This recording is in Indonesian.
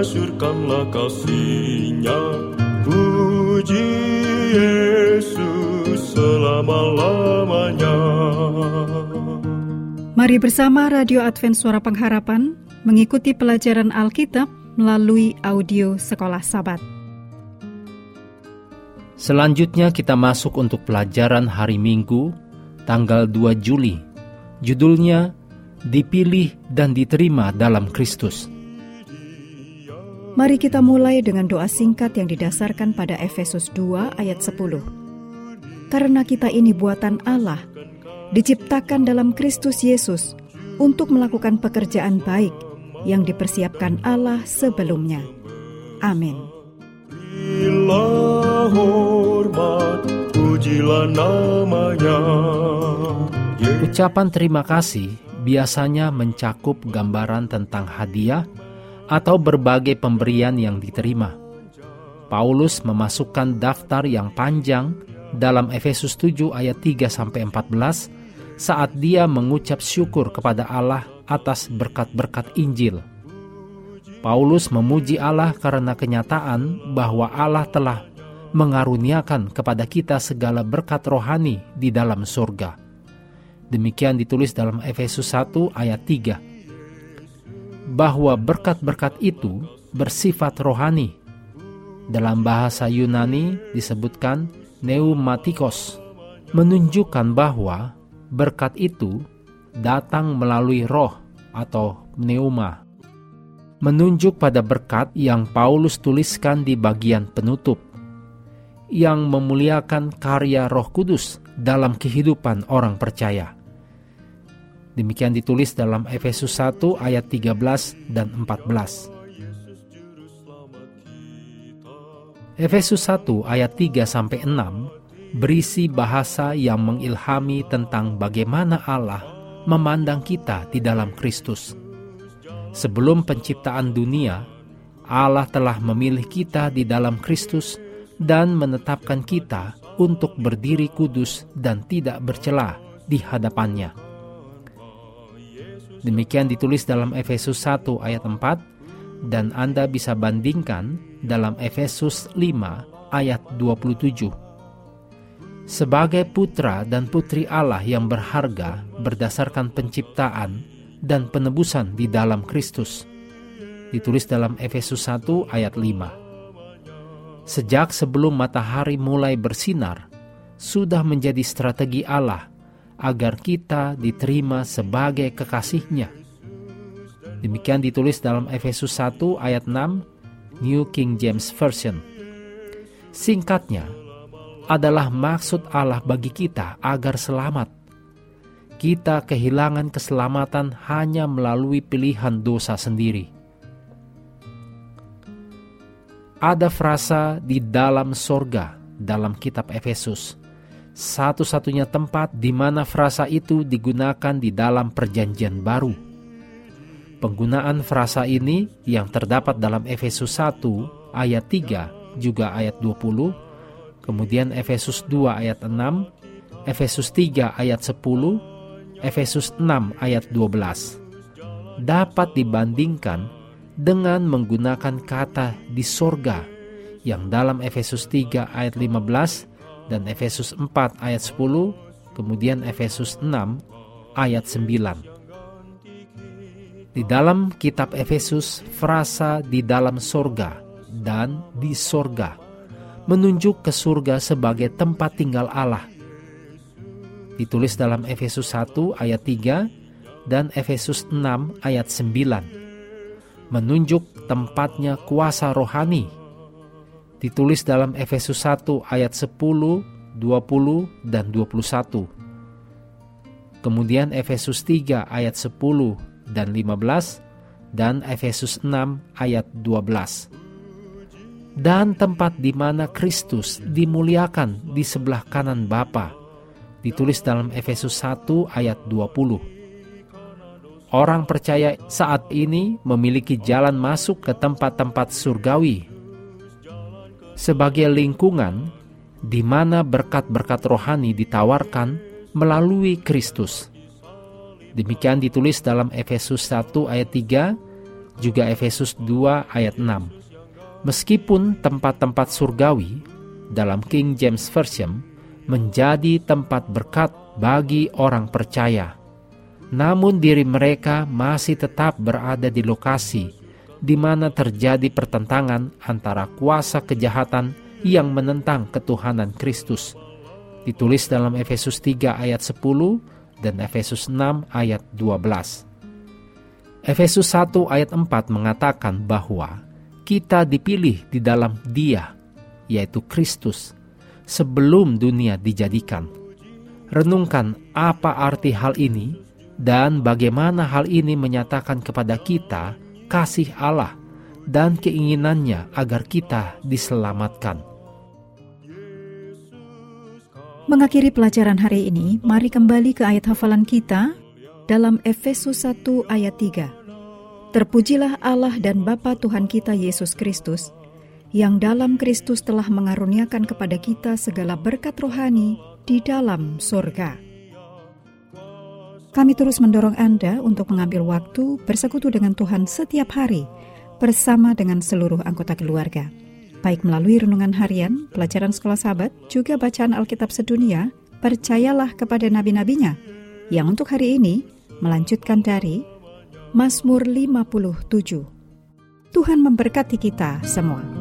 masyurkanlah kasih-Nya. Puji Yesus selama-lamanya. Mari bersama Radio Advent Suara Pengharapan mengikuti pelajaran Alkitab melalui audio Sekolah Sabat. Selanjutnya kita masuk untuk pelajaran hari Minggu, tanggal 2 Juli. Judulnya, Dipilih dan Diterima dalam Kristus. Mari kita mulai dengan doa singkat yang didasarkan pada Efesus 2 ayat 10. Karena kita ini buatan Allah, diciptakan dalam Kristus Yesus untuk melakukan pekerjaan baik yang dipersiapkan Allah sebelumnya. Amin. Ucapan terima kasih biasanya mencakup gambaran tentang hadiah atau berbagai pemberian yang diterima. Paulus memasukkan daftar yang panjang dalam Efesus 7 ayat 3-14 saat dia mengucap syukur kepada Allah atas berkat-berkat Injil. Paulus memuji Allah karena kenyataan bahwa Allah telah mengaruniakan kepada kita segala berkat rohani di dalam surga. Demikian ditulis dalam Efesus 1 ayat 3. Bahwa berkat-berkat itu bersifat rohani. Dalam bahasa Yunani disebutkan pneumatikos, menunjukkan bahwa berkat itu datang melalui roh atau pneuma. Menunjuk pada berkat yang Paulus tuliskan di bagian penutup, yang memuliakan karya Roh Kudus dalam kehidupan orang percaya. Demikian ditulis dalam Efesus 1 ayat 13 dan 14. Efesus 1 ayat 3-6 berisi bahasa yang mengilhami tentang bagaimana Allah memandang kita di dalam Kristus. Sebelum penciptaan dunia, Allah telah memilih kita di dalam Kristus dan menetapkan kita untuk berdiri kudus dan tidak bercela di hadapan-Nya. Demikian ditulis dalam Efesus 1 ayat 4 dan Anda bisa bandingkan dalam Efesus 5 ayat 27. Sebagai putra dan putri Allah yang berharga berdasarkan penciptaan dan penebusan di dalam Kristus. Ditulis dalam Efesus 1 ayat 5. Sejak sebelum matahari mulai bersinar, sudah menjadi strategi Allah agar kita diterima sebagai kekasih-Nya. Demikian ditulis dalam Efesus 1 ayat 6, New King James Version. Singkatnya, adalah maksud Allah bagi kita agar selamat. Kita kehilangan keselamatan hanya melalui pilihan dosa sendiri. Ada frasa di dalam sorga dalam kitab Efesus. Satu-satunya tempat di mana frasa itu digunakan di dalam perjanjian baru. Penggunaan frasa ini yang terdapat dalam Efesus 1 ayat 3 juga ayat 20, kemudian Efesus 2 ayat 6, Efesus 3 ayat 10, Efesus 6 ayat 12. Dapat dibandingkan dengan menggunakan kata di sorga yang dalam Efesus 3 ayat 15 dan Efesus 4 ayat 10, kemudian Efesus 6 ayat 9. Di dalam kitab Efesus, frasa di dalam sorga dan di sorga menunjuk ke surga sebagai tempat tinggal Allah. Ditulis dalam Efesus 1 ayat 3 dan Efesus 6 ayat 9. Menunjuk tempatnya kuasa rohani. Ditulis dalam Efesus 1 ayat 10, 20, dan 21. Kemudian Efesus 3 ayat 10 dan 15, dan Efesus 6 ayat 12. Dan tempat di mana Kristus dimuliakan di sebelah kanan Bapa. Ditulis dalam Efesus 1 ayat 20. Orang percaya saat ini memiliki jalan masuk ke tempat-tempat surgawi, sebagai lingkungan di mana berkat-berkat rohani ditawarkan melalui Kristus. Demikian ditulis dalam Efesus 1 ayat 3, juga Efesus 2 ayat 6. Meskipun tempat-tempat surgawi dalam King James Version menjadi tempat berkat bagi orang percaya, namun diri mereka masih tetap berada di lokasi di mana terjadi pertentangan antara kuasa kejahatan yang menentang ketuhanan Kristus. Ditulis dalam Efesus 3 ayat 10 dan Efesus 6 ayat 12. Efesus 1 ayat 4 mengatakan bahwa kita dipilih di dalam Dia, yaitu Kristus, sebelum dunia dijadikan. Renungkan apa arti hal ini dan bagaimana hal ini menyatakan kepada kita kasih Allah dan keinginannya agar kita diselamatkan. Mengakhiri pelajaran hari ini, mari kembali ke ayat hafalan kita dalam Efesus 1 ayat 3. Terpujilah Allah dan Bapa Tuhan kita Yesus Kristus, yang dalam Kristus telah mengaruniakan kepada kita segala berkat rohani di dalam surga. Kami terus mendorong Anda untuk mengambil waktu bersekutu dengan Tuhan setiap hari, bersama dengan seluruh anggota keluarga, baik melalui renungan harian, pelajaran sekolah sahabat, juga bacaan Alkitab sedunia, percayalah kepada nabi-nabinya, yang untuk hari ini melanjutkan dari Mazmur 57. Tuhan memberkati kita semua.